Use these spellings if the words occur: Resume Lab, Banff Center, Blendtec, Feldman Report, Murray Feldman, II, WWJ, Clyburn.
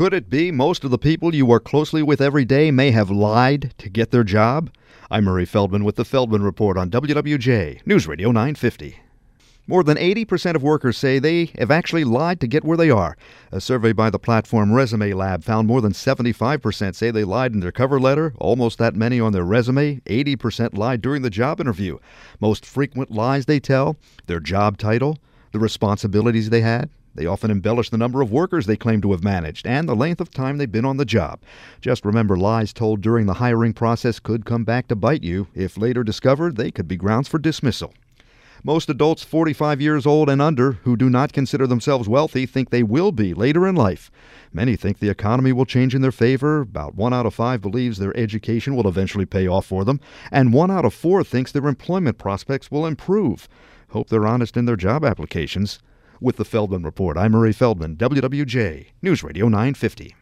Could it be most of the people you work closely with every day may have lied to get their job? I'm Murray Feldman with the Feldman Report on WWJ, News Radio 950. More than 80% of workers say they have actually lied to get where they are. A survey by the platform Resume Lab found more than 75% say they lied in their cover letter, almost that many on their resume, 80% lied during the job interview. Most frequent lies they tell, their job title, the responsibilities they had. They often embellish the number of workers they claim to have managed and the length of time they've been on the job. Just remember, lies told during the hiring process could come back to bite you. If later discovered, they could be grounds for dismissal. Most adults 45 years old and under who do not consider themselves wealthy think they will be later in life. Many think the economy will change in their favor. About 1 out of 5 believes their education will eventually pay off for them. And 1 out of 4 thinks their employment prospects will improve. Hope they're honest in their job applications. With the Feldman Report, I'm Murray Feldman, WWJ, News Radio 950.